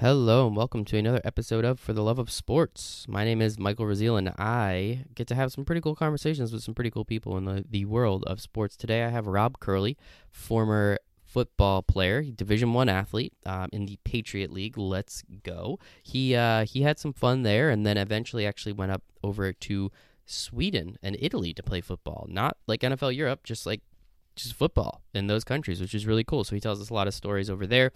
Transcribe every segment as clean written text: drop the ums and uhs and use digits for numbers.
Hello and welcome to another episode of For the Love of Sports. My name is Michael Raziel and I get to have some pretty cool conversations with some pretty cool people in the world of sports. Today I have Rob Curley, former football player, Division I athlete in the Patriot League. Let's go. He had some fun there and then eventually actually went up over to Sweden and Italy to play football. Not like NFL Europe, just football in those countries, which is really cool. So he tells us a lot of stories over there.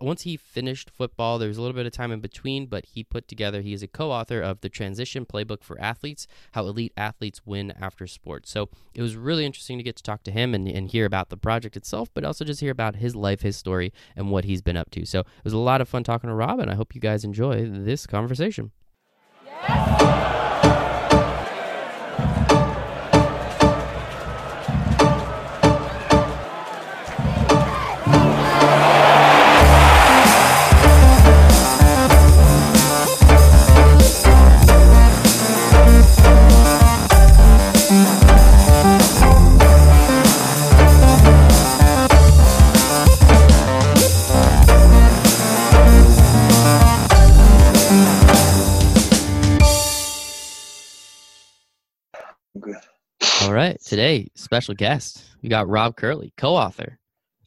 Once he finished football, there was a little bit of time in between, but he is a co-author of The Transition Playbook for Athletes: How Elite Athletes Win After Sports. So it was really interesting to get to talk to him and hear about the project itself, but also just hear about his life, his story, and what he's been up to. So it was a lot of fun talking to Rob, and I hope you guys enjoy this conversation. Yes! Today, special guest, we got Rob Curley, co-author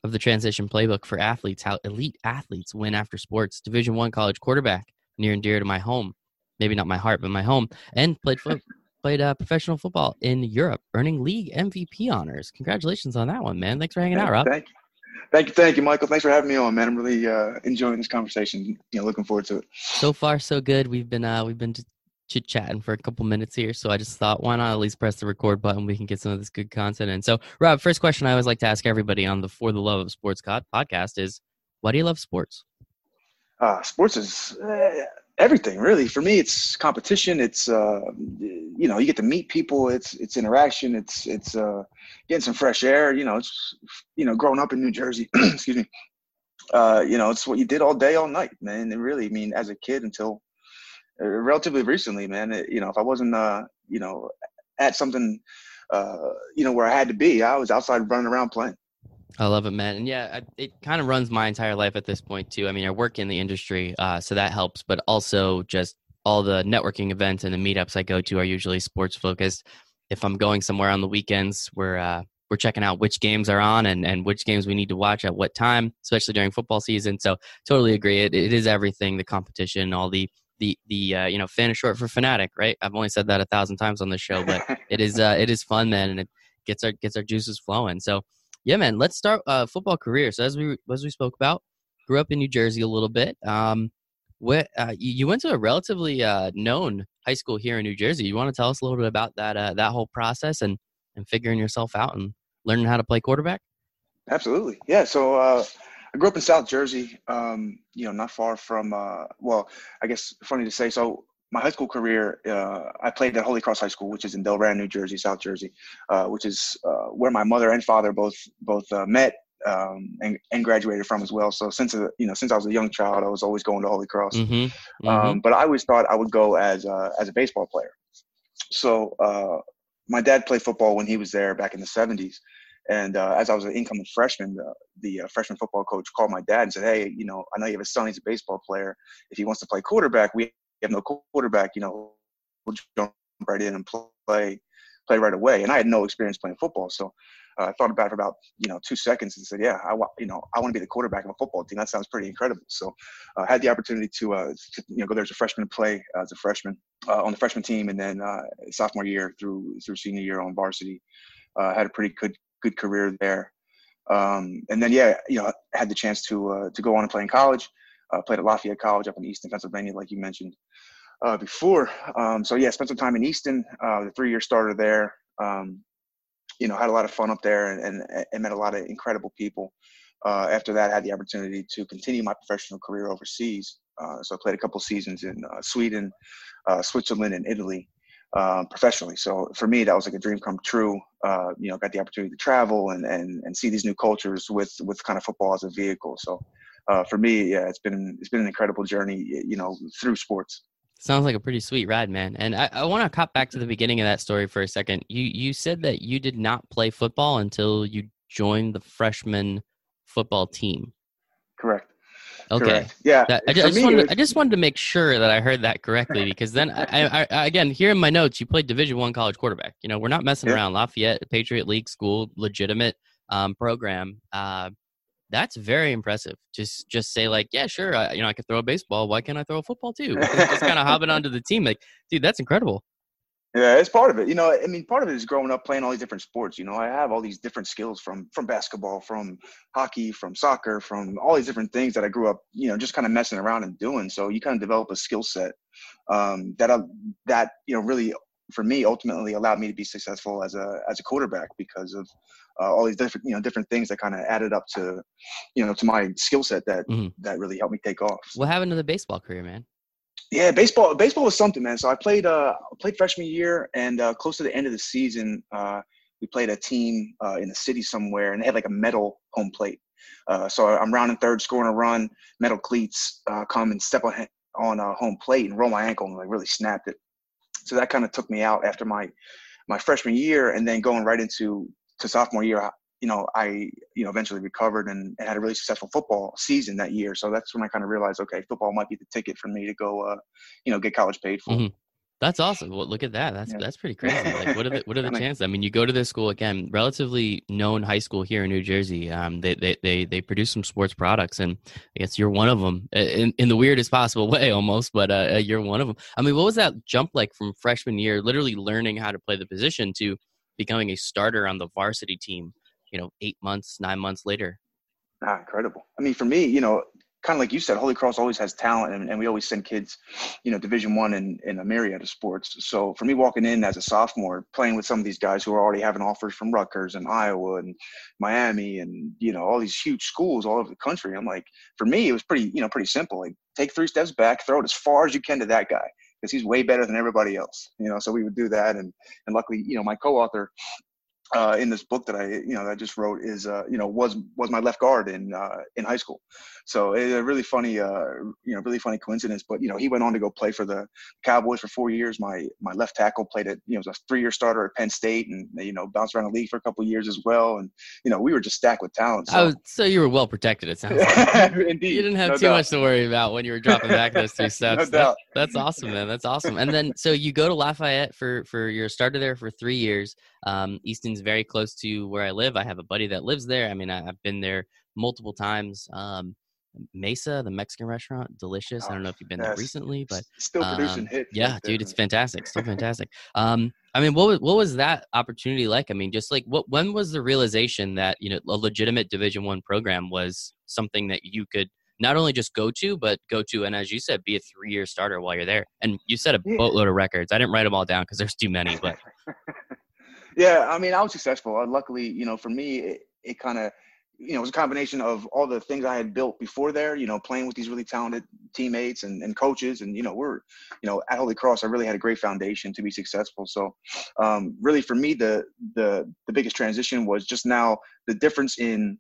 of The Transition Playbook for Athletes: How Elite Athletes Win After Sports, Division I college quarterback, near and dear to my home, maybe not my heart, but my home, and played professional football in Europe, earning league MVP honors. Congratulations on that one, man. Thanks for hanging out, Rob. Thank you, Michael. Thanks for having me on, man. I'm really enjoying this conversation. Looking forward to it. So far, so good. We've been chit-chatting for a couple minutes here, so I just thought, why not at least press the record button? We can get some of this good content in. So, Rob, first question I always like to ask everybody on the For the Love of Sports podcast is, why do you love sports? Sports is everything, really. For me, it's competition. It's you get to meet people. It's interaction. It's getting some fresh air. Growing up in New Jersey, excuse me. It's what you did all day, all night, man. And really, I mean, as a kid until relatively recently, man, if I wasn't, at something, where I had to be, I was outside running around playing. I love it, man. And yeah, it kind of runs my entire life at this point too. I mean, I work in the industry, so that helps, but also just all the networking events and the meetups I go to are usually sports focused. If I'm going somewhere on the weekends, we're checking out which games are on and which games we need to watch at what time, especially during football season. So totally agree. It is everything, the competition, all the fan is short for fanatic, right? I've only said that 1,000 times on this show, but it is fun, man, and it gets our juices flowing. So yeah, man, let's start football career. So as we spoke about, grew up in New Jersey a little bit. You went to a relatively known high school here in New Jersey. You want to tell us a little bit about that whole process and figuring yourself out and learning how to play quarterback? Absolutely, yeah. So I grew up in South Jersey, not far from, I guess funny to say. So my high school career, I played at Holy Cross High School, which is in Delran, New Jersey, South Jersey, which is where my mother and father both met and graduated from as well. So since I was a young child, I was always going to Holy Cross. Mm-hmm. But I always thought I would go as a baseball player. So my dad played football when he was there back in the 70s. And as I was an incoming freshman, the freshman football coach called my dad and said, hey, I know you have a son. He's a baseball player. If he wants to play quarterback, we have no quarterback. We'll jump right in and play right away. And I had no experience playing football. So I thought about it for about, 2 seconds and said, yeah, I want to be the quarterback of a football team. That sounds pretty incredible. So I had the opportunity to go there as a freshman and play as a freshman on the freshman team. And then sophomore year through senior year on varsity, had a pretty good career there. And then, I had the chance to go on and play in college. Played at Lafayette College up in Easton, Pennsylvania, like you mentioned before. Spent some time in Easton, the 3-year starter there. Had a lot of fun up there and met a lot of incredible people. After that, I had the opportunity to continue my professional career overseas. So I played a couple seasons in Sweden, Switzerland, and Italy. Professionally. So for me, that was like a dream come true. Got the opportunity to travel and see these new cultures with kind of football as a vehicle. So for me, yeah, it's been an incredible journey, through sports. Sounds like a pretty sweet ride, man. And I want to cop back to the beginning of that story for a second. You said that you did not play football until you joined the freshman football team. Correct. Okay. Correct. Yeah. I just wanted to make sure that I heard that correctly, because then I again, here in my notes, you played Division I college quarterback. You know, we're not messing around. Lafayette, Patriot League school, legitimate program. That's very impressive. Just say like, yeah, sure. I could throw a baseball. Why can't I throw a football too? Just kind of hopping onto the team. Like, dude, that's incredible. Yeah, it's part of it. You know, I mean, part of it is growing up playing all these different sports. You know, I have all these different skills from basketball, from hockey, from soccer, from all these different things that I grew up, you know, just kind of messing around and doing. So you kind of develop a skill set that you know, really for me ultimately allowed me to be successful as a quarterback because of all these different things that kind of added up to, you know, to my skill set that really helped me take off. What happened to the baseball career, man? Yeah, baseball was something, man. So I played freshman year, and close to the end of the season, we played a team in the city somewhere, and they had like a metal home plate. So I'm rounding third, scoring a run, metal cleats come and step on home plate and roll my ankle and like really snapped it. So that kind of took me out after my freshman year, and then going right into sophomore year, I eventually recovered and had a really successful football season that year. So that's when I kind of realized, okay, football might be the ticket for me to go, get college paid for. Mm-hmm. That's awesome. Well, look at that. That's pretty crazy. Like, what are the chances? I mean, you go to this school, again, relatively known high school here in New Jersey. They produce some sports products, and I guess you're one of them in the weirdest possible way, almost. But you're one of them. I mean, what was that jump like from freshman year, literally learning how to play the position, to becoming a starter on the varsity team? You know, 9 months later. Ah, incredible. I mean, for me, you know, kind of like you said, Holy Cross always has talent, and we always send kids, you know, Division I in a myriad of sports. So for me, walking in as a sophomore, playing with some of these guys who are already having offers from Rutgers and Iowa and Miami and, you know, all these huge schools all over the country. I'm like, for me, it was pretty simple. Like, take 3 steps back, throw it as far as you can to that guy, because he's way better than everybody else, you know. So we would do that. And luckily, you know, my co-author, in this book that I just wrote is, was my left guard in high school. So it's a really funny, really funny coincidence, but, you know, he went on to go play for the Cowboys for 4 years. My left tackle played at, was a 3-year starter at Penn State, and, you know, bounced around the league for a couple of years as well. And, you know, we were just stacked with talent. So, so you were well protected, it sounds like. Indeed. You didn't have much to worry about when you were dropping back those 3 steps. No doubt. That's awesome, man. That's awesome. And then, so you go to Lafayette for your starter there for 3 years. Easton's very close to where I live. I have a buddy that lives there. I mean, I've been there multiple times. Mesa, the Mexican restaurant, delicious. I don't know if you've been there recently, but still producing hits. Yeah, dude, it's fantastic. Still fantastic. I mean, what was that opportunity like? I mean, just like when was the realization that, you know, a legitimate Division I program was something that you could not only just go to, and as you said, be a 3-year starter while you're there. And you set a boatload of records. I didn't write them all down because there's too many, but. Yeah, I mean, I was successful. Luckily, you know, for me, it kind of, you know, it was a combination of all the things I had built before there, you know, playing with these really talented teammates and coaches. And, you know, at Holy Cross, I really had a great foundation to be successful. So really for me, the biggest transition was just now the difference in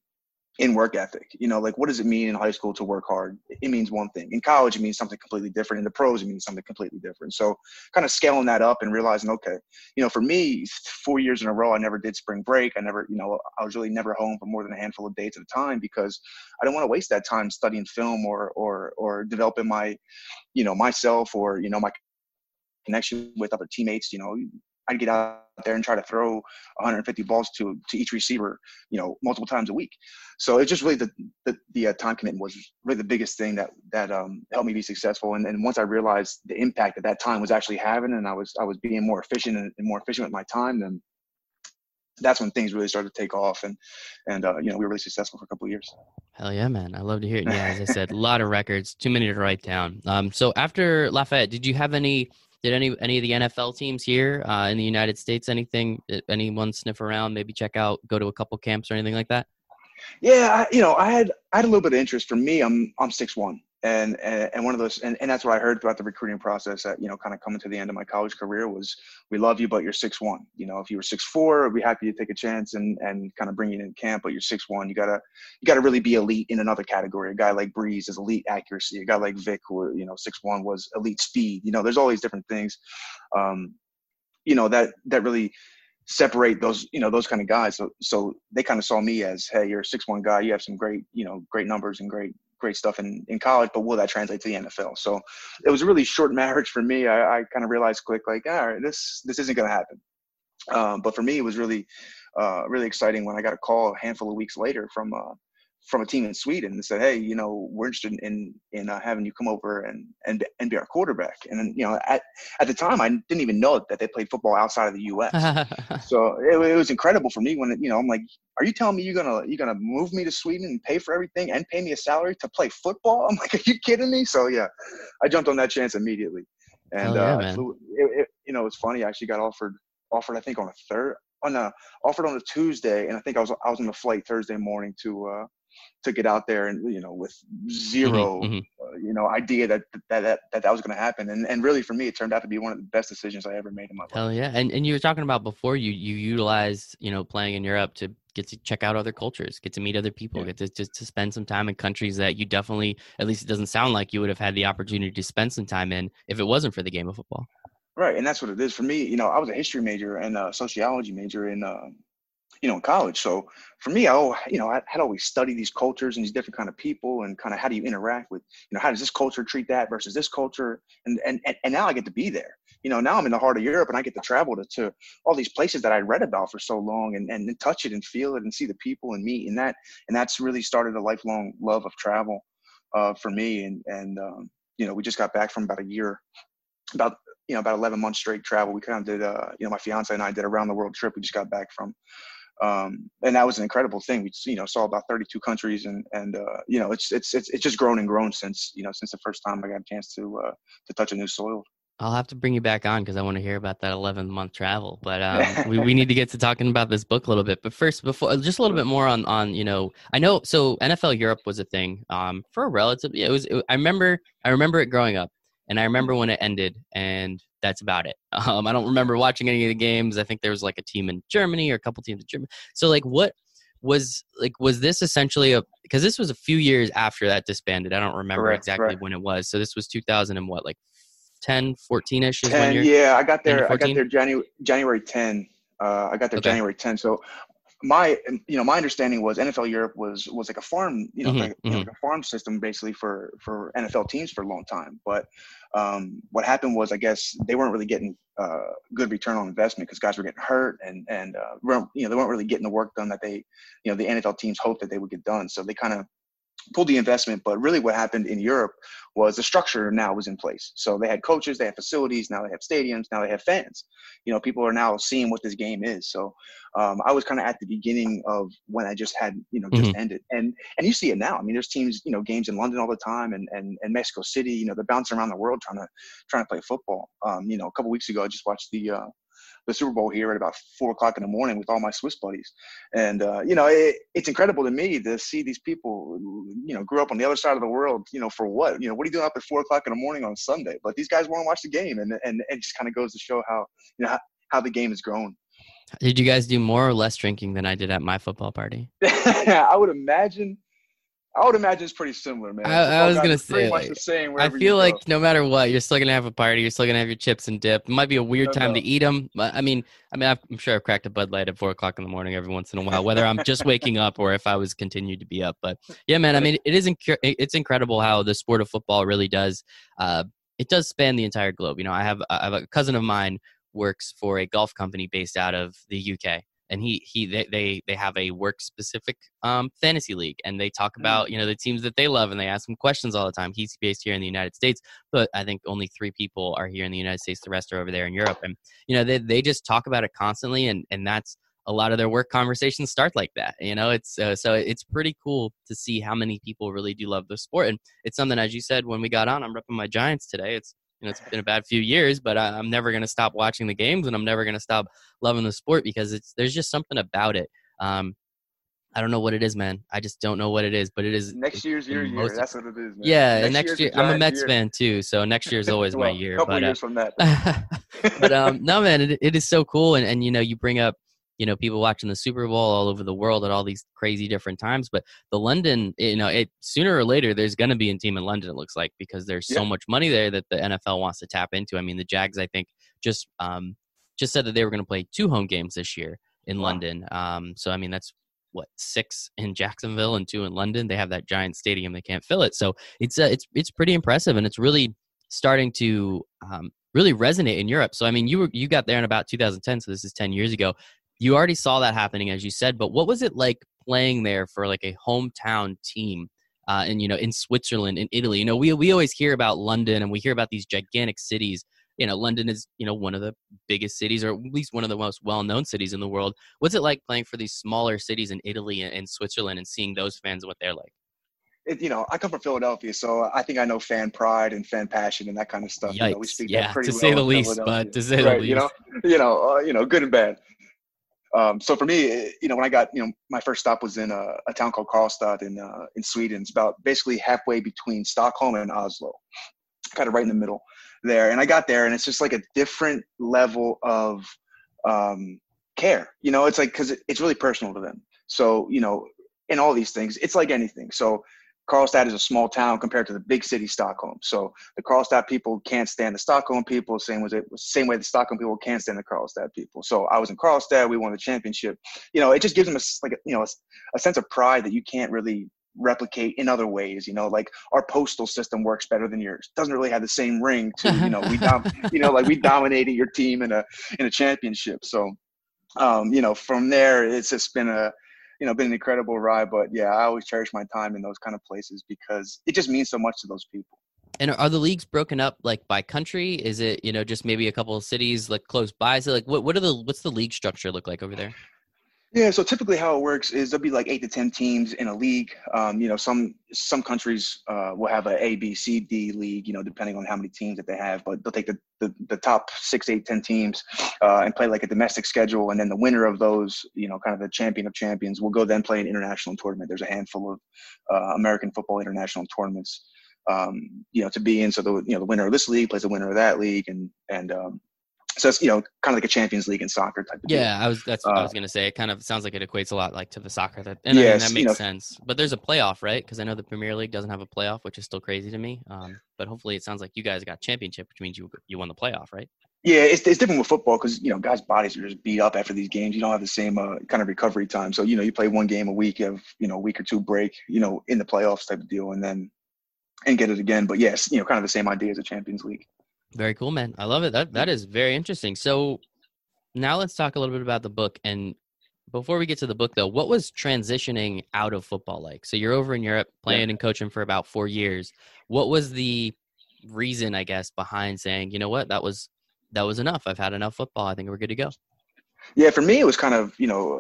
work ethic. You know, like, what does it mean in high school to work hard? It means one thing. In college, it means something completely different. In the pros, it means something completely different. So kind of scaling that up and realizing, okay, you know, for me, 4 years in a row, I never did spring break. I was really never home for more than a handful of days at a time, because I don't want to waste that time studying film or developing my, you know, myself or, you know, my connection with other teammates. You know, I'd get out there and try to throw 150 balls to each receiver, you know, multiple times a week. So it's just really the time commitment was really the biggest thing that helped me be successful. And once I realized the impact that time was actually having, and I was being more efficient and more efficient with my time, then that's when things really started to take off. And we were really successful for a couple of years. Hell yeah, man. I love to hear it. Yeah, as I said, a lot of records, too many to write down. So after Lafayette, did you have any of the NFL teams here in the United States, anyone sniff around, maybe check out, go to a couple camps or anything like that? Yeah. I had a little bit of interest. For me, I'm 6'1", and one of those, and that's what I heard throughout the recruiting process, that, you know, kind of coming to the end of my college career was, we love you, but you're 6'1". You know, if you were 6'4", we'd be happy to take a chance and kind of bring you in camp, but you're 6'1". You gotta really be elite in another category. A guy like Breeze is elite accuracy. A guy like Vic, who, you know, 6'1", was elite speed. You know, there's all these different things, you know, that really separate those, you know, those kind of guys. So they kind of saw me as, hey, you're a 6'1" guy. You have some great numbers and great great stuff in college, but will that translate to the NFL? So it was a really short marriage for me. I kind of realized quick, like, all right, this isn't going to happen. But for me, it was really, really exciting when I got a call a handful of weeks later from a team in Sweden and said, hey, you know, we're interested in having you come over and be our quarterback. And then, you know, at the time, I didn't even know that they played football outside of the U.S. So it was incredible for me when, you know, I'm like, are you telling me you're going to move me to Sweden and pay for everything and pay me a salary to play football? I'm like, are you kidding me? So yeah, I jumped on that chance immediately. And you know, it's funny. I actually got offered, I think offered on a Tuesday. And I think I was on the flight Thursday morning to get out there and, you know, with zero, you know, idea that was going to happen. And really for me, it turned out to be one of the best decisions I ever made in my life. Hell yeah. And you were talking about before you utilized, you know, playing in Europe to get to check out other cultures, get to meet other people, get to just to spend some time in countries that you definitely, at least it doesn't sound like you would have had the opportunity to spend some time in if it wasn't for the game of football. Right. And that's what it is for me. You know, I was a history major and a sociology major in college. So for me, I had always studied these cultures and these different kind of people and kind of how do you interact with, you know, how does this culture treat that versus this culture? And now I get to be there, you know, now I'm in the heart of Europe and I get to travel to all these places that I read about for so long and touch it and feel it and see the people and meet and that. And that's really started a lifelong love of travel for me. And you know, we just got back from about 11 months straight travel. We kind of did, my fiance and I did a round the world trip. We just got back from, and that was an incredible thing. We, you know, saw about 32 countries and you know, it's just grown and grown since the first time I got a chance to touch a new soil. I'll have to bring you back on because I want to hear about that 11-month travel. But we need to get to talking about this book a little bit. But first, just a little bit more on you know, I know. So NFL Europe was a thing for a relative. Yeah, I remember it growing up. And I remember when it ended, and that's about it. I don't remember watching any of the games. I think there was like a team in Germany or a couple teams in Germany. So like was this essentially because this was a few years after that disbanded. I don't remember exactly when it was. So this was 2000 and what, like 10, 14-ish is when you're, yeah, I got there January 10. I got there January 10. So my understanding was NFL Europe was like a farm, you know, like a farm system basically for NFL teams for a long time. But what happened was, I guess they weren't really getting good return on investment because guys were getting hurt and you know, they weren't really getting the work done that they, you know, the NFL teams hoped that they would get done. So they kind of pulled the investment. But really what happened in Europe was the structure now was in place. So they had coaches, they had facilities, now they have stadiums, now they have fans. You know, people are now seeing what this game is. So I was kind of at the beginning of when I just had, you know, just ended. And you see it now. I mean, there's teams, you know, games in London all the time and Mexico City, you know, they're bouncing around the world trying to play football. You know, a couple weeks ago, I just watched the Super Bowl here at about 4:00 in the morning with all my Swiss buddies. And, you know, it's incredible to me to see these people, you know, grew up on the other side of the world, you know, for what? You know, what are you doing up at 4:00 in the morning on Sunday? But these guys want to watch the game. And it just kind of goes to show how, you know, how the game has grown. Did you guys do more or less drinking than I did at my football party? I would imagine it's pretty similar, man. I was going to say, like, I feel like no matter what, you're still going to have a party. You're still going to have your chips and dip. It might be a weird time to eat them. But, I mean, I'm sure I've cracked a Bud Light at 4:00 in the morning every once in a while, whether I'm just waking up or if I was continued to be up. But yeah, man, I mean, it's incredible how the sport of football really does. It does span the entire globe. You know, I have a cousin of mine works for a golf company based out of the UK. And they have a work specific fantasy league, and they talk about, you know, the teams that they love, and they ask them questions all the time. He's based here in the United States, but I think only 3 people are here in the United States. The rest are over there in Europe, and you know they just talk about it constantly, and that's a lot of their work conversations start like that. You know, it's so it's pretty cool to see how many people really do love the sport, and it's something, as you said when we got on. I'm repping my Giants today. You know, it's been a bad few years, but I'm never going to stop watching the games, and I'm never going to stop loving the sport because there's just something about it. I don't know what it is, man. I just don't know what it is, but it is. Next year's your year. That's what it is, man. Yeah, next year. I'm a Mets fan too, so next year is always my year. A couple years from that. But no, man, it is so cool, and you know, you bring up, you know, people watching the Super Bowl all over the world at all these crazy different times. But the London, you know, it sooner or later, there's going to be a team in London, it looks like, because there's so much money there that the NFL wants to tap into. I mean, the Jags, I think, just said that they were going to play 2 home games this year in London. So, I mean, that's what, 6 in Jacksonville and 2 in London. They have that giant stadium. They can't fill it. So it's pretty impressive, and it's really starting to really resonate in Europe. So, I mean, you got there in about 2010, so this is 10 years ago. You already saw that happening, as you said, but what was it like playing there for like a hometown team? And, you know, in Switzerland, in Italy, you know, we always hear about London and we hear about these gigantic cities. You know, London is, you know, one of the biggest cities, or at least one of the most well-known cities in the world. What's it like playing for these smaller cities in Italy and Switzerland and seeing those fans, what they're like? You know, I come from Philadelphia, so I think I know fan pride and fan passion and that kind of stuff. Yikes. You know, we speak that pretty well. To say the least. You know, good and bad. So for me, you know, when I got, you know, my first stop was in a town called Karlstad in Sweden. It's about basically halfway between Stockholm and Oslo, kind of right in the middle there. And I got there, and it's just like a different level of care. You know, it's like, because it's really personal to them. So, you know, in all these things, it's like anything. So Karlstad is a small town compared to the big city, Stockholm. So the Karlstad people can't stand the Stockholm people, same way the Stockholm people can't stand the Karlstad people. So I was in Karlstad, we won the championship. You know, it just gives them a sense of pride that you can't really replicate in other ways. You know, like our postal system works better than yours. Doesn't really have the same ring to, you know, we dominated your team in a championship. So, you know, from there, it's just been been an incredible ride. But yeah, I always cherish my time in those kind of places because it just means so much to those people. And are the leagues broken up like by country? Is it, you know, just maybe a couple of cities like close by? So like, what's the league structure look like over there? Yeah. So typically how it works is there'll be like 8 to 10 teams in a league. You know, some countries will have a B, C, D league, you know, depending on how many teams that they have, but they'll take the top 6, 8, 10 teams and play like a domestic schedule. And then the winner of those, you know, kind of the champion of champions, will go then play an international tournament. There's a handful of American football international tournaments, you know, to be in. So the winner of this league plays the winner of that league and so it's, you know, kind of like a Champions League in soccer type of thing. Yeah, that's what I was going to say. It kind of sounds like it equates a lot like to the soccer. That makes sense. But there's a playoff, right? Because I know the Premier League doesn't have a playoff, which is still crazy to me. But hopefully it sounds like you guys got championship, which means you won the playoff, right? Yeah, it's different with football because, you know, guys' bodies are just beat up after these games. You don't have the same kind of recovery time. So, you know, you play one game a week, you have, you know, a week or two break, you know, in the playoffs type of deal and get it again. But, yes, you know, kind of the same idea as a Champions League. Very cool, man. I love it. That is very interesting. So now let's talk a little bit about the book. And before we get to the book, though, what was transitioning out of football like? So you're over in Europe playing and coaching for about 4 years. What was the reason, I guess, behind saying, you know what, that was enough. I've had enough football. I think we're good to go. Yeah, for me, it was kind of, you know,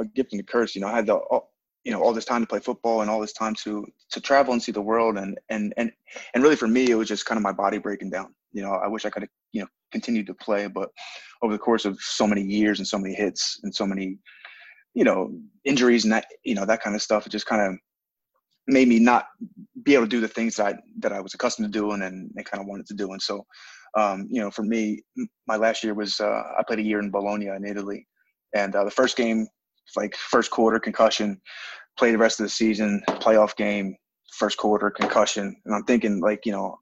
a gift and a curse. You know, I had all this time to play football and all this time to travel and see the world. And really for me, it was just kind of my body breaking down. You know, I wish I could have, you know, continued to play, but over the course of so many years and so many hits and so many, you know, injuries and that, you know, that kind of stuff, it just kind of made me not be able to do the things that I was accustomed to doing and kind of wanted to do. And so, you know, for me, my last year was, I played a year in Bologna in Italy, and the first game, like first quarter concussion, played the rest of the season, playoff game, first quarter concussion. And I'm thinking, like, you know,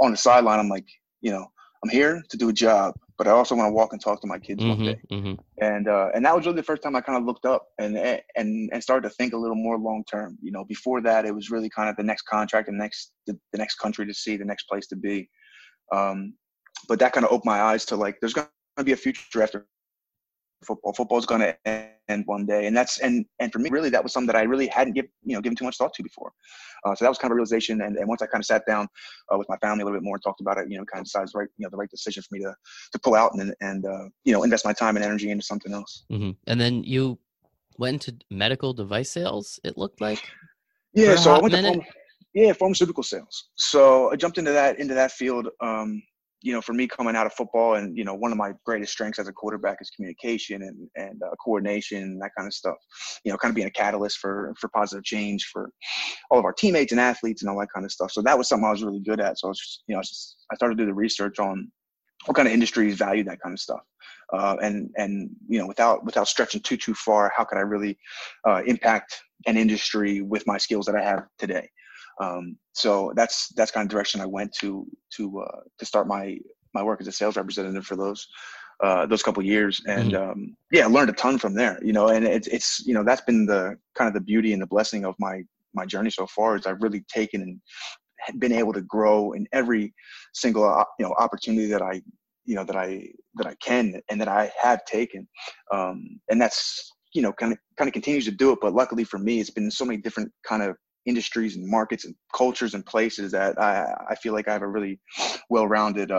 on the sideline, I'm like, you know, I'm here to do a job, but I also want to walk and talk to my kids one day. Mm-hmm. And that was really the first time I kind of looked up and started to think a little more long term. You know, before that, it was really kind of the next contract, the next country to see, the next place to be. But that kind of opened my eyes to, like, there's going to be a future after football. Football's going to end one day, and for me, really, that was something that I really hadn't given too much thought to before. So that was kind of a realization. And once I kind of sat down with my family a little bit more and talked about it, you know, kind of decided the right decision for me to pull out and you know, invest my time and energy into something else. Mm-hmm. And then you went to medical device sales. It looked like. Yeah, so I went to pharmaceutical sales. So I jumped into that field. You know, for me coming out of football, and, you know, one of my greatest strengths as a quarterback is communication and coordination and that kind of stuff, you know, kind of being a catalyst for positive change for all of our teammates and athletes and all that kind of stuff. So that was something I was really good at. So I was I started to do the research on what kind of industries value that kind of stuff. And you know, without stretching too far, how could I really impact an industry with my skills that I have today? So that's kind of direction I went to start my work as a sales representative for those those couple of years. And yeah, I learned a ton from there, you know, and it's, you know, that's been the kind of the beauty and the blessing of my journey so far, is I've really taken and been able to grow in every single, you know, opportunity that I, you know, that I can, and that I have taken. And that's, you know, kind of continues to do it. But luckily for me, it's been so many different kind of industries and markets and cultures and places that I feel like I have a really well-rounded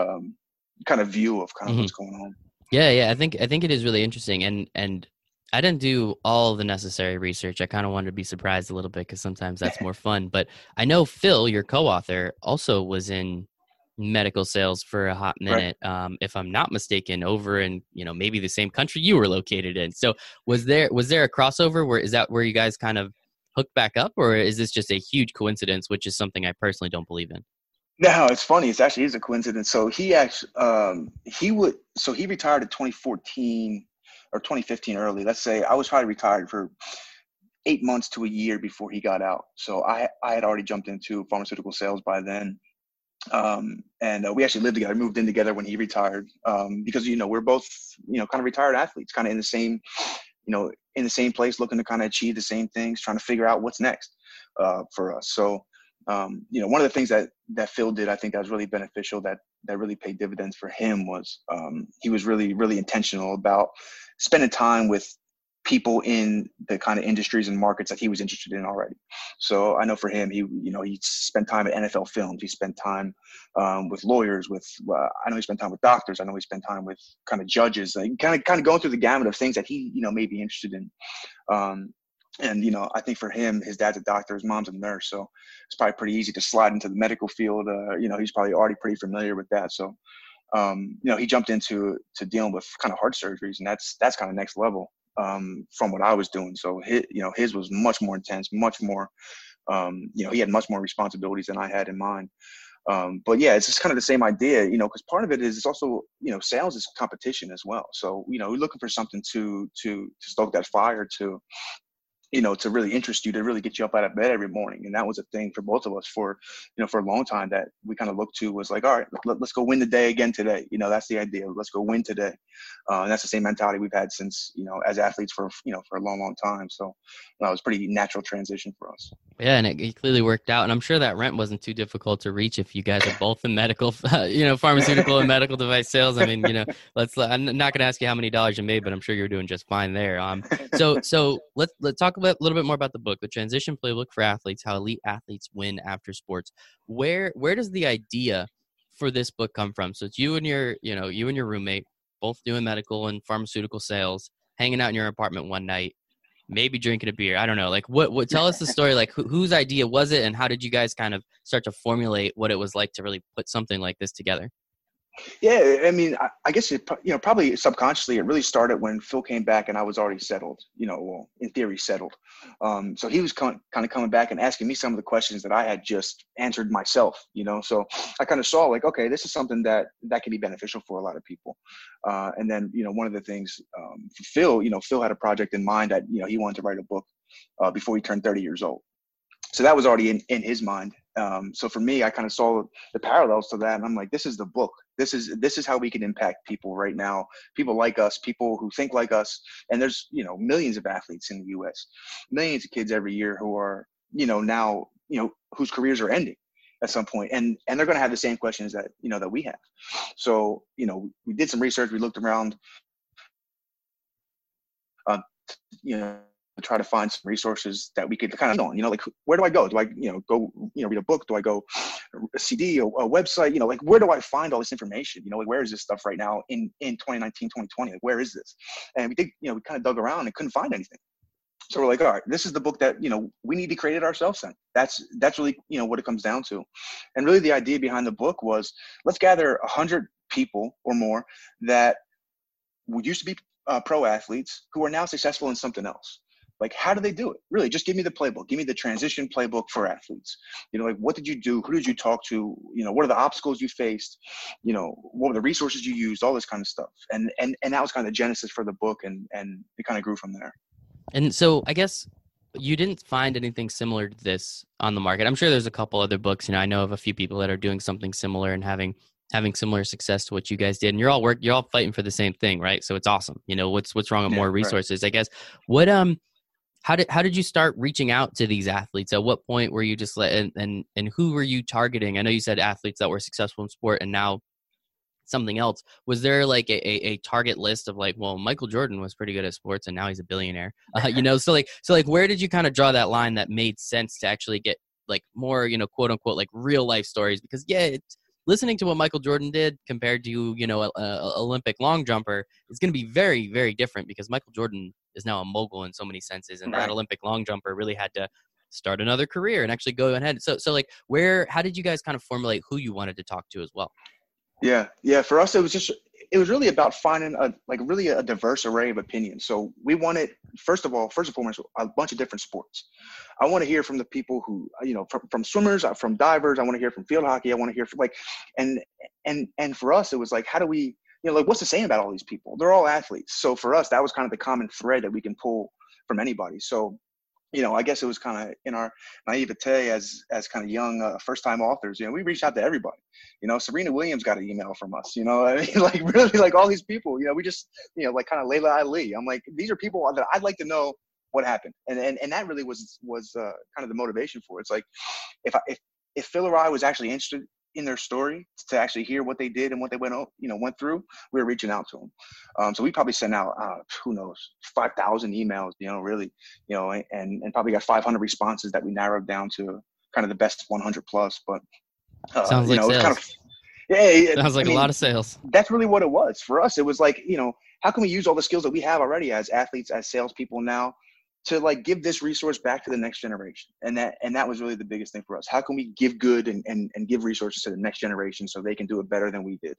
kind of view of kind of what's going on. Yeah. I think it is really interesting. And I didn't do all the necessary research. I kind of wanted to be surprised a little bit, because sometimes that's more fun. But I know Phil, your co-author, also was in medical sales for a hot minute, right? If I'm not mistaken, over in, you know, maybe the same country you were located in. So was there a crossover? Where is that where you guys kind of hooked back up, or is this just a huge coincidence, which is something I personally don't believe in? No, it's funny. It's actually is a coincidence. So he actually he retired in 2014 or 2015 early. Let's say I was probably retired for 8 months to a year before he got out. So I had already jumped into pharmaceutical sales by then. And we actually lived together, moved in together when he retired, because, you know, we're both, you know, kind of retired athletes, kind of in the same, you know, in the same place, looking to kind of achieve the same things, trying to figure out what's next, for us. So, you know, one of the things that Phil did, I think that was really beneficial, that really paid dividends for him, was, he was really, really intentional about spending time with people in the kind of industries and markets that he was interested in already. So I know for him, he spent time at NFL Films. He spent time with lawyers, I know he spent time with doctors. I know he spent time with kind of judges, like kind of going through the gamut of things that he, you know, may be interested in. And, you know, I think for him, his dad's a doctor, his mom's a nurse. So it's probably pretty easy to slide into the medical field. You know, he's probably already pretty familiar with that. So, you know, he jumped into dealing with kind of heart surgeries, and that's kind of next level. From what I was doing. So his was much more intense, much more, you know, he had much more responsibilities than I had in mine. But yeah, it's just kind of the same idea, you know, cause part of it is, it's also, you know, sales is competition as well. So, you know, you're looking for something to stoke that fire, to, you know, to really interest you, to really get you up out of bed every morning. And that was a thing for both of us for a long time, that we kind of looked to, was like, all right, let's go win the day again today. You know, that's the idea. Let's go win today. And that's the same mentality we've had since, you know, as athletes for a long, long time. So that was a pretty natural transition for us. Yeah. And it clearly worked out. And I'm sure that rent wasn't too difficult to reach if you guys are both in medical, you know, pharmaceutical and medical device sales. I mean, you know, I'm not going to ask you how many dollars you made, but I'm sure you're doing just fine there. So let's talk about a little bit more about the book, The Transition Playbook for Athletes: How Elite Athletes Win After Sports. Where does the idea for this book come from? So it's you and your roommate, both doing medical and pharmaceutical sales, hanging out in your apartment one night, maybe drinking a beer. I don't know. Like, what? Tell us the story. Like, whose idea was it, and how did you guys kind of start to formulate what it was like to really put something like this together? Yeah, I mean, I guess, probably subconsciously, it really started when Phil came back and I was already settled, you know, well, in theory settled. So he was kind of coming back and asking me some of the questions that I had just answered myself, you know. So I kind of saw, like, okay, this is something that can be beneficial for a lot of people. And then, you know, one of the things for Phil, you know, Phil had a project in mind that, you know, he wanted to write a book before he turned 30 years old. So that was already in his mind. So for me, I kind of saw the parallels to that, and I'm like, this is the book. This is how we can impact people right now. People like us, people who think like us. And there's, you know, millions of athletes in the US, millions of kids every year who are, you know, now, you know, whose careers are ending at some point. And they're going to have the same questions that, you know, that we have. So, you know, we did some research, we looked around, you know, try to find some resources that we could kind of, you know, like, where do I go? Do I, you know, go, you know, read a book? Do I go a CD, a website? You know, like, where do I find all this information? You know, like, where is this stuff right now in 2019, 2020? Like, where is this? And we did, you know, we kind of dug around and couldn't find anything. So we're like, all right, this is the book that, you know, we need to create it ourselves then. That's really, you know, what it comes down to. And really the idea behind the book was, let's gather 100 people or more that used to be pro athletes who are now successful in something else. Like, how do they do it? Really, just give me the playbook. Give me the transition playbook for athletes. You know, like, what did you do? Who did you talk to? You know, what are the obstacles you faced? You know, what were the resources you used? All this kind of stuff. And that was kind of the genesis for the book, and it kind of grew from there. And so I guess you didn't find anything similar to this on the market. I'm sure there's a couple other books. You know, I know of a few people that are doing something similar and having having similar success to what you guys did, and you're all fighting for the same thing, right? So it's awesome. You know, what's wrong with more resources, right? I guess. What how did you start reaching out to these athletes? At what point were you just and who were you targeting? I know you said athletes that were successful in sport and now something else. Was there like a target list of like, well, Michael Jordan was pretty good at sports and now he's a billionaire, you know? So where did you kind of draw that line that made sense to actually get like more, you know, quote unquote, like real life stories? Because it's, listening to what Michael Jordan did compared to, you know, an Olympic long jumper is going to be very, very different, because Michael Jordan is now a mogul in so many senses. And that Olympic long jumper really had to start another career and actually go ahead. So like how did you guys kind of formulate who you wanted to talk to as well? Yeah. For us, it was really about finding a diverse array of opinions. So we wanted, first and foremost, a bunch of different sports. I want to hear from the people who, you know, from swimmers, from divers. I want to hear from field hockey. I want to hear from and for us, it was like, how do we, you know, like, what's the saying about all these people? They're all athletes. So for us, that was kind of the common thread that we can pull from anybody. So, you know, I guess it was kind of in our naivete as kind of young first-time authors, you know, we reached out to everybody. You know, Serena Williams got an email from us, you know, I mean, like really like all these people, you know, we just, you know, like kind of Layla Ali. I'm like, these are people that I'd like to know what happened. And that really was kind of the motivation for it. It's like if Phil or I was actually interested in their story, to actually hear what they did and what they went through, we were reaching out to them. So we probably sent out, who knows, 5,000 emails, you know, really, you know, and probably got 500 responses that we narrowed down to kind of the best 100 plus, but sounds like, you know, sales. A lot of sales. That's really what it was for us. It was like, you know, how can we use all the skills that we have already as athletes, as salespeople now, to like give this resource back to the next generation? And that was really the biggest thing for us. How can we give good and give resources to the next generation so they can do it better than we did?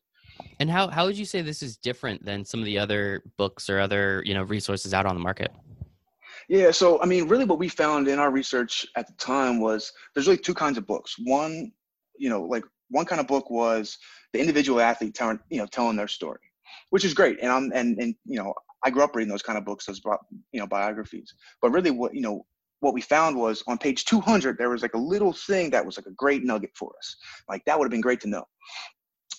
And how would you say this is different than some of the other books or other, you know, resources out on the market? Yeah. So, I mean, really what we found in our research at the time was there's really two kinds of books. One, you know, like one kind of book was the individual athlete telling their story, which is great. And you know, I grew up reading those kind of books, those, you know, biographies. But really, what we found was on page 200, there was like a little thing that was like a great nugget for us. Like that would have been great to know.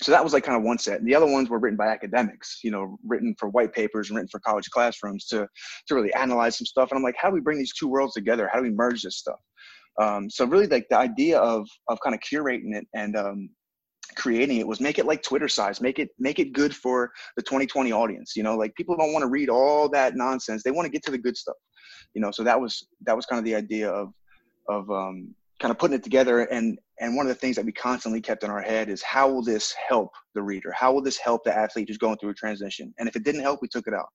So that was like kind of one set. And the other ones were written by academics, you know, written for white papers and written for college classrooms to really analyze some stuff. And I'm like, how do we bring these two worlds together? How do we merge this stuff? So really, like the idea of kind of curating it and creating it was make it like Twitter size, make it good for the 2020 audience. You know, like people don't want to read all that nonsense; they want to get to the good stuff. You know, so that was kind of the idea of kind of putting it together. And one of the things that we constantly kept in our head is how will this help the reader? How will this help the athlete who's going through a transition? And if it didn't help, we took it out.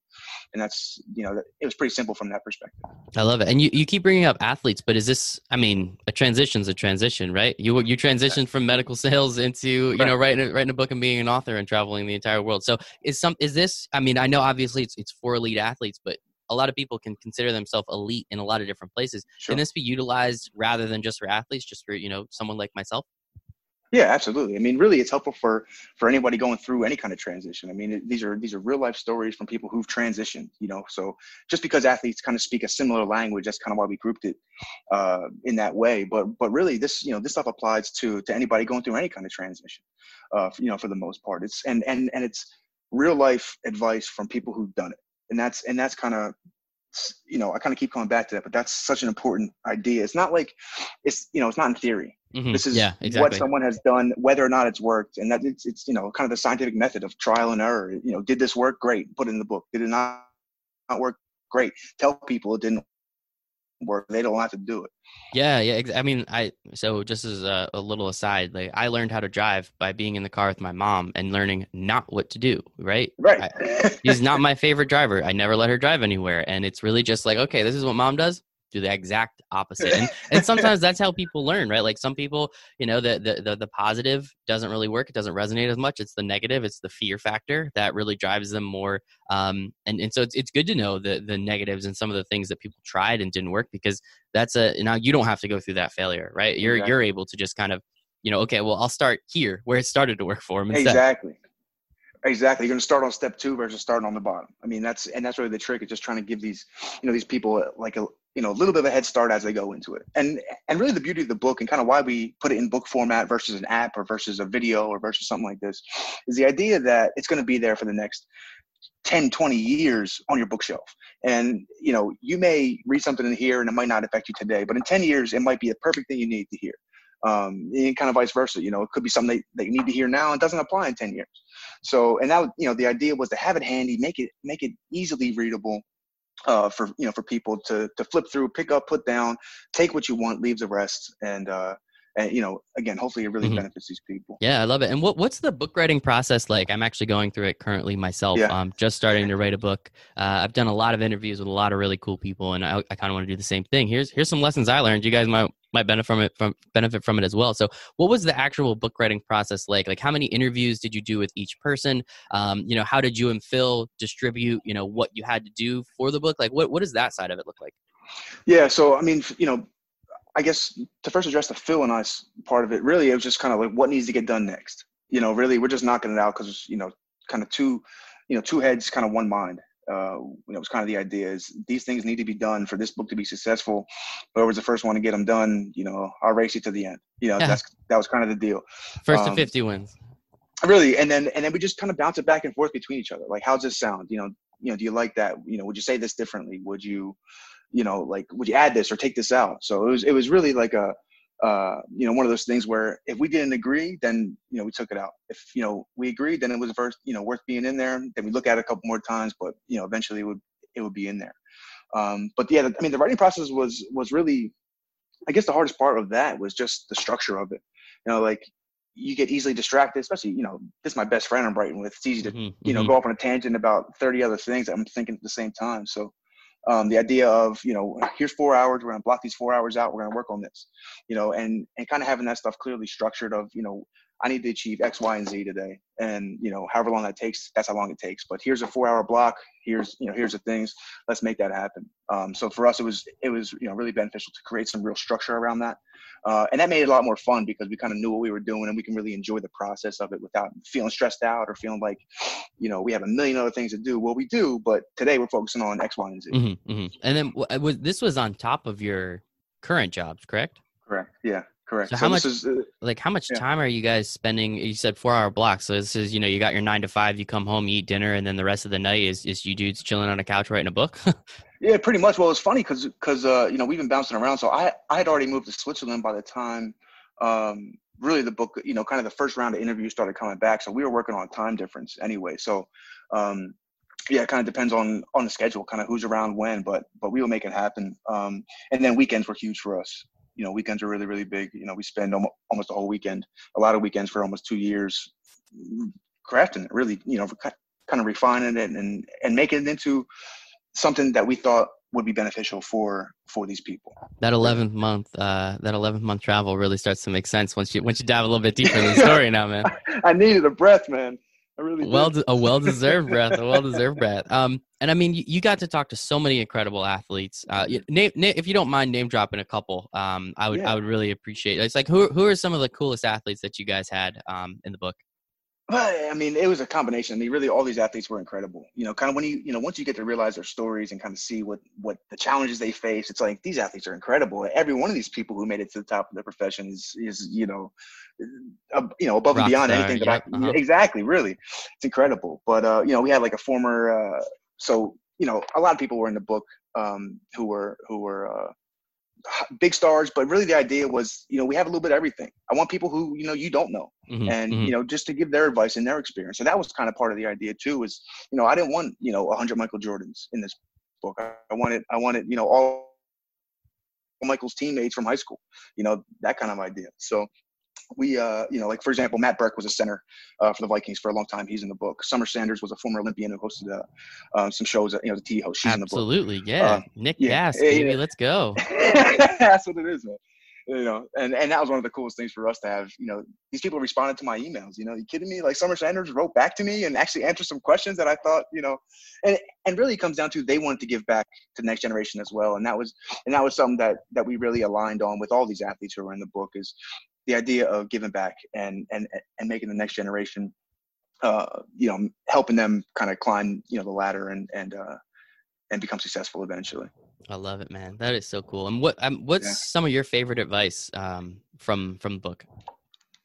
And that's, you know, it was pretty simple from that perspective. I love it. And you keep bringing up athletes, but is this, I mean, a transition's a transition, right? You transitioned from medical sales into, you know, writing a book and being an author and traveling the entire world. So is this, I mean, I know obviously it's for elite athletes, but a lot of people can consider themselves elite in a lot of different places. Sure. Can this be utilized rather than just for athletes, just for, you know, someone like myself? Yeah, absolutely. I mean, really it's helpful for anybody going through any kind of transition. I mean, these are real life stories from people who've transitioned, you know, so just because athletes kind of speak a similar language, that's kind of why we grouped it in that way. But really this, you know, this stuff applies to anybody going through any kind of transition, you know, for the most part, it's, and it's real life advice from people who've done it. And that's kind of, you know, I kind of keep coming back to that, but that's such an important idea. It's not like it's not in theory. Mm-hmm. This is what someone has done, whether or not it's worked. And that it's, you know, kind of the scientific method of trial and error. You know, did this work? Great. Put it in the book. Did it not work? Great. Tell people it didn't work. They don't have to do it. Yeah. I mean, so just as a little aside, like I learned how to drive by being in the car with my mom and learning not what to do. Right. She's not my favorite driver. I never let her drive anywhere. And it's really just like, okay, this is what mom does. Do the exact opposite. And sometimes that's how people learn, right? Like some people, you know, the positive doesn't really work. It doesn't resonate as much. It's the negative. It's the fear factor that really drives them more. And so it's good to know the negatives and some of the things that people tried and didn't work, because that's now you don't have to go through that failure, right? You're able to just kind of, you know, okay, well, I'll start here where it started to work for them instead. Exactly. You're going to start on step 2 versus starting on the bottom. I mean, that's really the trick. It's just trying to give these, you know, these people like a you know, a little bit of a head start as they go into it. And really the beauty of the book and kind of why we put it in book format versus an app or versus a video or versus something like this is the idea that it's going to be there for the next 10, 20 years on your bookshelf. And, you know, you may read something in here and it might not affect you today, but in 10 years, it might be the perfect thing you need to hear. And kind of vice versa, you know, it could be something that you need to hear now and doesn't apply in 10 years. So, and that, you know, the idea was to have it handy, make it easily readable, for, you know, for people to flip through, pick up, put down, take what you want, leave the rest. And you know, again, hopefully it really benefits these people. Yeah, I love it. And what's the book writing process like? I'm actually going through it currently myself. Yeah. I'm just starting to write a book. I've done a lot of interviews with a lot of really cool people, and I kind of want to do the same thing. Here's some lessons I learned. You guys might benefit from it as well. So what was the actual book writing process like? Like how many interviews did you do with each person? You know, how did you and Phil distribute, you know, what you had to do for the book? Like what does that side of it look like? Yeah, so I mean, you know, I guess to first address the Phil and I part of it, really, it was just kind of like what needs to get done next. You know, really, we're just knocking it out because, you know, kind of two heads, kind of one mind. You know, it was kind of the idea is these things need to be done for this book to be successful. Whoever's the first one to get them done, you know, I'll race you to the end. You know, that was kind of the deal. First to 50 wins. Really. And then we just kind of bounce it back and forth between each other. Like, how's this sound? You know, do you like that? You know, would you say this differently? Would you add this or take this out? So it was really like a you know, one of those things where if we didn't agree, then, you know, we took it out. If, you know, we agreed, then it was worth being in there. Then we look at it a couple more times, but, you know, eventually it would be in there. But yeah, I mean, the writing process was really, I guess the hardest part of that was just the structure of it. You know, like you get easily distracted, especially, you know, this is my best friend I'm writing with. It's easy to, you know, go off on a tangent about 30 other things that I'm thinking at the same time. So, the idea of, you know, here's 4 hours, we're going to block these 4 hours out, we're going to work on this, you know, and kind of having that stuff clearly structured of, you know, I need to achieve X, Y, and Z today. And, you know, however long that takes, that's how long it takes. But here's a 4-hour block. Here's the things. Let's make that happen. So for us, it was, you know, really beneficial to create some real structure around that. And that made it a lot more fun because we kind of knew what we were doing and we can really enjoy the process of it without feeling stressed out or feeling like, you know, we have a million other things to do. Well, we do, but today we're focusing on X, Y, and Z. Mm-hmm, mm-hmm. And then this was on top of your current jobs, correct? Correct. Yeah. Correct. So how much time are you guys spending? You said 4-hour blocks. So this is, you know, you got your 9 to 5, you come home, you eat dinner, and then the rest of the night is you dudes chilling on a couch writing a book. Yeah, pretty much. Well, it's funny because you know, we've been bouncing around. So I had already moved to Switzerland by the time, really the book, you know, kind of the first round of interviews started coming back. So we were working on a time difference anyway. So, yeah, it kind of depends on the schedule, kind of who's around when, but we will make it happen. And then weekends were huge for us. You know, weekends are really, really big. You know, we spend almost the whole weekend, a lot of weekends for almost 2 years crafting it, really, you know, kind of refining it and making it into something that we thought would be beneficial for these people. That 11th month, travel really starts to make sense once you dive a little bit deeper in the story now, man. I needed a breath, man. I really did. A well-deserved breath, And I mean, you got to talk to so many incredible athletes. If you don't mind name dropping a couple, I would really appreciate it. It's like, who are some of the coolest athletes that you guys had in the book? Well, I mean, it was a combination. I mean, really all these athletes were incredible, you know, kind of when you know, once you get to realize their stories and kind of see what the challenges they face, it's like, these athletes are incredible. Every one of these people who made it to the top of their profession is you know, above rock and beyond star, anything that exactly, really, it's incredible. But, you know, we had like a former, so, you know, a lot of people were in the book, who were big stars, but really the idea was, you know, we have a little bit of everything. I want people who, you know, you don't know, you know, just to give their advice and their experience. So that was kind of part of the idea too, is, you know, I didn't want, you know, 100 Michael Jordans in this book. I wanted, you know, all Michael's teammates from high school, you know, that kind of idea. So we, you know, like for example, Matt Burke was a center for the Vikings for a long time. He's in the book. Summer Sanders was a former Olympian who hosted some shows. You know, the TV host. She's absolutely in the book. Yeah. Nick Gass, baby, yeah. Let's go. That's what it is, man. You know, and that was one of the coolest things for us to have. You know, these people responded to my emails. You know, are you kidding me? Like Summer Sanders wrote back to me and actually answered some questions that I thought, you know, and really it comes down to they wanted to give back to the next generation as well. And that was something that we really aligned on with all these athletes who were in the book is the idea of giving back and making the next generation, you know, helping them kind of climb, you know, the ladder and become successful eventually. I love it, man. That is so cool. And what's some of your favorite advice from the book?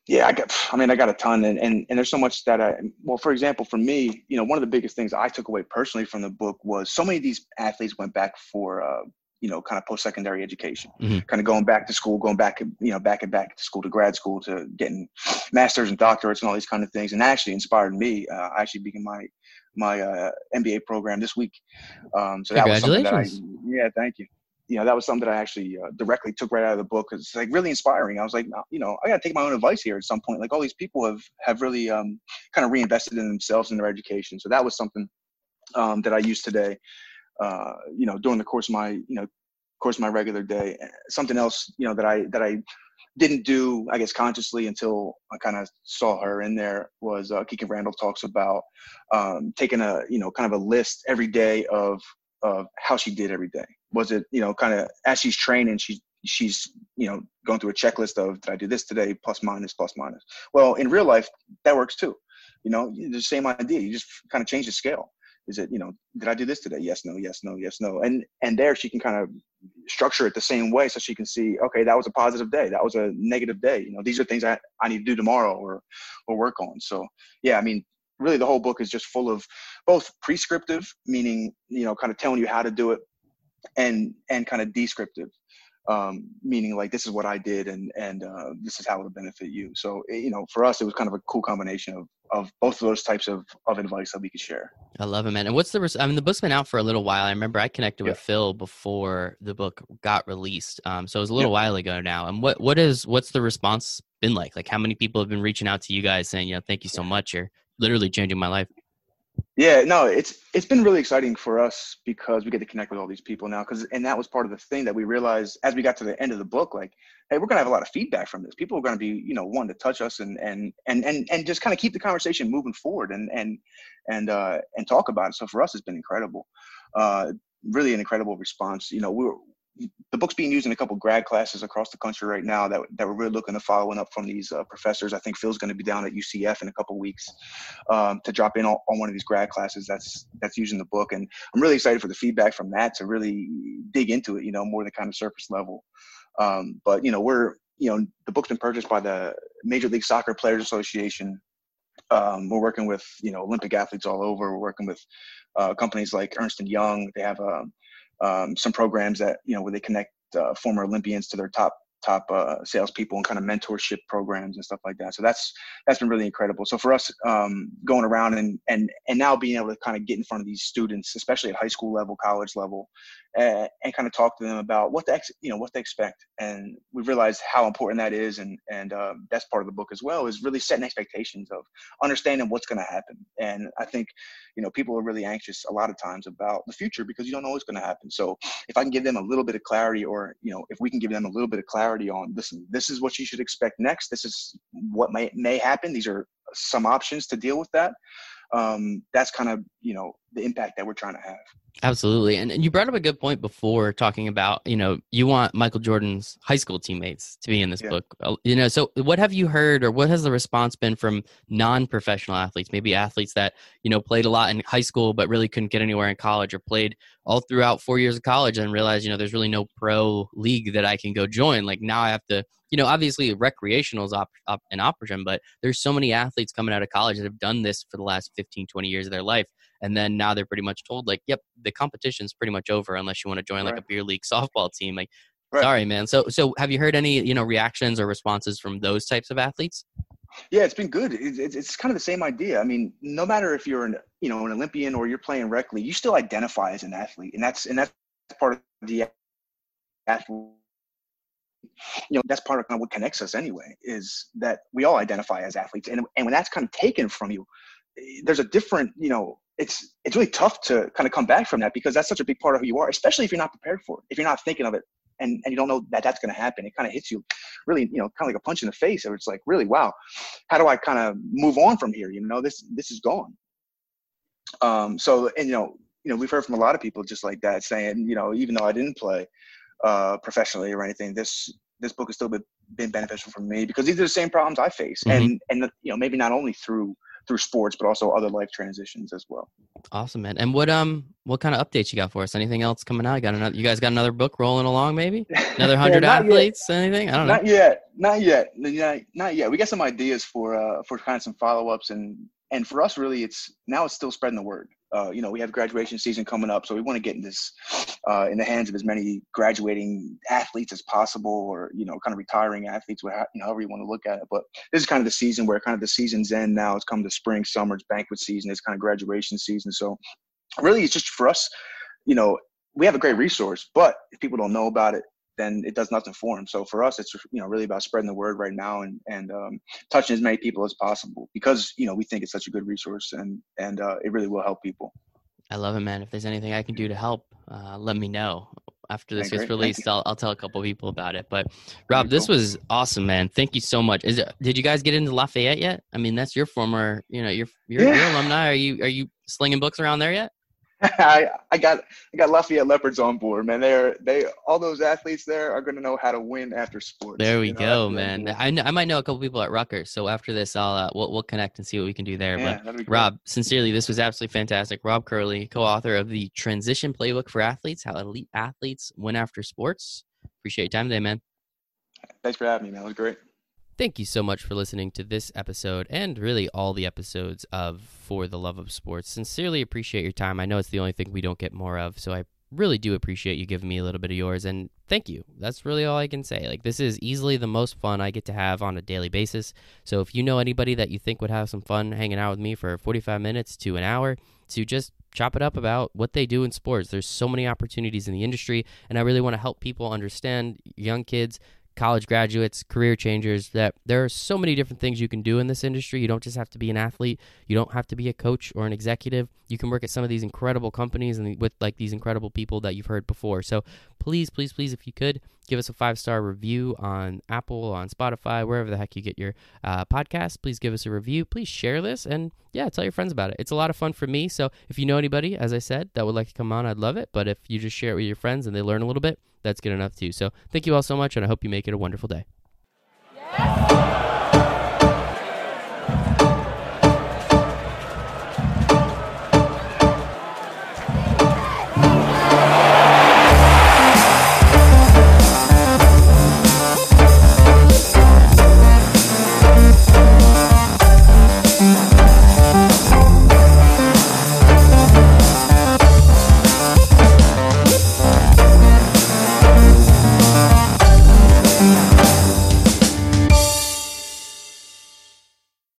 Yeah, I got a ton, and there's so much that for example, for me, you know, one of the biggest things I took away personally from the book was so many of these athletes went back for, kind of post-secondary education, mm-hmm. kind of going back to school, back to school, to grad school, to getting masters and doctorates and all these kind of things. And that actually inspired me. I actually began my MBA program this week. So that was something that thank you. You know, that was something that I actually directly took right out of the book. It's like really inspiring. I was like, you know, I got to take my own advice here at some point. Like all these people have really kind of reinvested in themselves and their education. So that was something that I use today, during the course of my regular day. Something else, you know, that I didn't do, I guess, consciously until I kind of saw her in there was Keegan Randall talks about taking a, you know, kind of a list every day of how she did every day. Was it, you know, kind of as she's training, she's, you know, going through a checklist of, did I do this today? Plus, minus. Well, in real life, that works too. You know, the same idea. You just kind of change the scale. Is it, you know, did I do this today? Yes, no, yes, no, yes, no. And there she can kind of structure it the same way so she can see, okay, that was a positive day. That was a negative day. You know, these are things I need to do tomorrow or work on. So, yeah, I mean, really the whole book is just full of both prescriptive, meaning, you know, kind of telling you how to do it, and kind of descriptive, meaning like this is what I did and this is how it'll benefit you. So, you know, for us, it was kind of a cool combination of both of those types of advice that we could share. I love it, man. And the book's been out for a little while. I remember I connected with Phil before the book got released. So it was a little while ago now. And what's the response been like? Like how many people have been reaching out to you guys saying, you know, thank you so much. You're literally changing my life. Yeah, no, it's been really exciting for us because we get to connect with all these people now. And that was part of the thing that we realized as we got to the end of the book, like, hey, we're going to have a lot of feedback from this. People are going to be, you know, wanting to touch us and just kind of keep the conversation moving forward and talk about it. So for us, it's been incredible, really an incredible response. You know, the book's being used in a couple of grad classes across the country right now that we're really looking to following up from these professors. I think Phil's going to be down at UCF in a couple of weeks to drop in on one of these grad classes that's using the book. And I'm really excited for the feedback from that to really dig into it, you know, more than kind of surface level. But, you know, the book's been purchased by the Major League Soccer Players Association. We're working with, you know, Olympic athletes all over. We're working with companies like Ernst and Young. They have some programs that, you know, where they connect former Olympians to their top salespeople and kind of mentorship programs and stuff like that. So that's been really incredible. So for us, going around and now being able to kind of get in front of these students, especially at high school level, college level, and kind of talk to them about what they expect. And we realized how important that is. And that's part of the book as well, is really setting expectations of understanding what's going to happen. And I think, you know, people are really anxious a lot of times about the future because you don't know what's going to happen. So if I can give them a little bit of clarity, or, you know, if we can give them a little bit of clarity on, listen, this is what you should expect next. This is what may happen. These are some options to deal with that. That's kind of, you know, the impact that we're trying to have. Absolutely. And you brought up a good point before talking about, you know, you want Michael Jordan's high school teammates to be in this book. You know, so what have you heard, or what has the response been from non-professional athletes, maybe athletes that, you know, played a lot in high school, but really couldn't get anywhere in college, or played all throughout 4 years of college and realized, you know, there's really no pro league that I can go join. Like now I have to, you know, obviously recreational is an option, but there's so many athletes coming out of college that have done this for the last 15, 20 years of their life. And then now they're pretty much told, like, yep, the competition's pretty much over unless you want to join like a beer league softball team. Like, sorry, man. So have you heard any, you know, reactions or responses from those types of athletes? Yeah, it's been good. It's kind of the same idea. I mean, no matter if you're an Olympian or you're playing rec league, you still identify as an athlete. And that's part of the athlete. You know, that's part of kind of what connects us anyway, is that we all identify as athletes. And when that's kind of taken from you, there's a different, you know, it's really tough to kind of come back from that, because that's such a big part of who you are, especially if you're not prepared for it, if you're not thinking of it and you don't know that that's going to happen. It kind of hits you really, you know, kind of like a punch in the face, or it's like, really, wow, how do I kind of move on from here? You know, this is gone. So, and, you know, we've heard from a lot of people just like that saying, you know, even though I didn't play professionally or anything, this book has still been beneficial for me, because these are the same problems I face. Mm-hmm. And, you know, maybe not only through sports, but also other life transitions as well. Awesome, man. And what kind of updates you got for us? Anything else coming out? You guys got another book rolling along, maybe? Another 100 athletes? Yet. Anything? I don't know. Not yet. We got some ideas for kind of some follow-ups, and for us, really, it's still spreading the word. We have graduation season coming up, so we want to get this in the hands of as many graduating athletes as possible, or kind of retiring athletes, however you want to look at it. But this is kind of the season where kind of the season's end now. It's come to spring, summer, it's banquet season, it's kind of graduation season. So really, it's just for us. We have a great resource, but if people don't know about it, then it does nothing for them. So for us, it's really about spreading the word right now and touching as many people as possible, because we think it's such a good resource and it really will help people. I love it, man. If there's anything I can do to help, let me know. After this gets released, I'll tell a couple people about it. But Rob, this was awesome, man. Thank you so much. Did you guys get into Lafayette yet? I mean, that's your former, your alumni. Are you slinging books around there yet? I got Lafayette Leopards on board, man. All those athletes there are going to know how to win after sports. There we go, man. I might know a couple people at Rutgers, so after this, we'll connect and see what we can do there. Yeah, but Rob, sincerely, this was absolutely fantastic. Rob Curley, co-author of The Transition Playbook for Athletes: How Elite Athletes Win After Sports. Appreciate your time today, man. Thanks for having me, man. It was great. Thank you so much for listening to this episode, and really all the episodes of For the Love of Sports. Sincerely appreciate your time. I know it's the only thing we don't get more of, so I really do appreciate you giving me a little bit of yours, and thank you. That's really all I can say. This is easily the most fun I get to have on a daily basis, so if you know anybody that you think would have some fun hanging out with me for 45 minutes to an hour to just chop it up about what they do in sports, there's so many opportunities in the industry, and I really want to help people understand, young kids, college graduates, career changers, that there are so many different things you can do in this industry. You don't just have to be an athlete. You don't have to be a coach or an executive. You can work at some of these incredible companies and with these incredible people that you've heard before. So please, please, please, if you could, give us a 5-star review on Apple, on Spotify, wherever the heck you get your podcast. Please give us a review. Please share this, and tell your friends about it. It's a lot of fun for me. So if you know anybody, as I said, that would like to come on, I'd love it. But if you just share it with your friends and they learn a little bit, that's good enough too. So thank you all so much, and I hope you make it a wonderful day. Yes.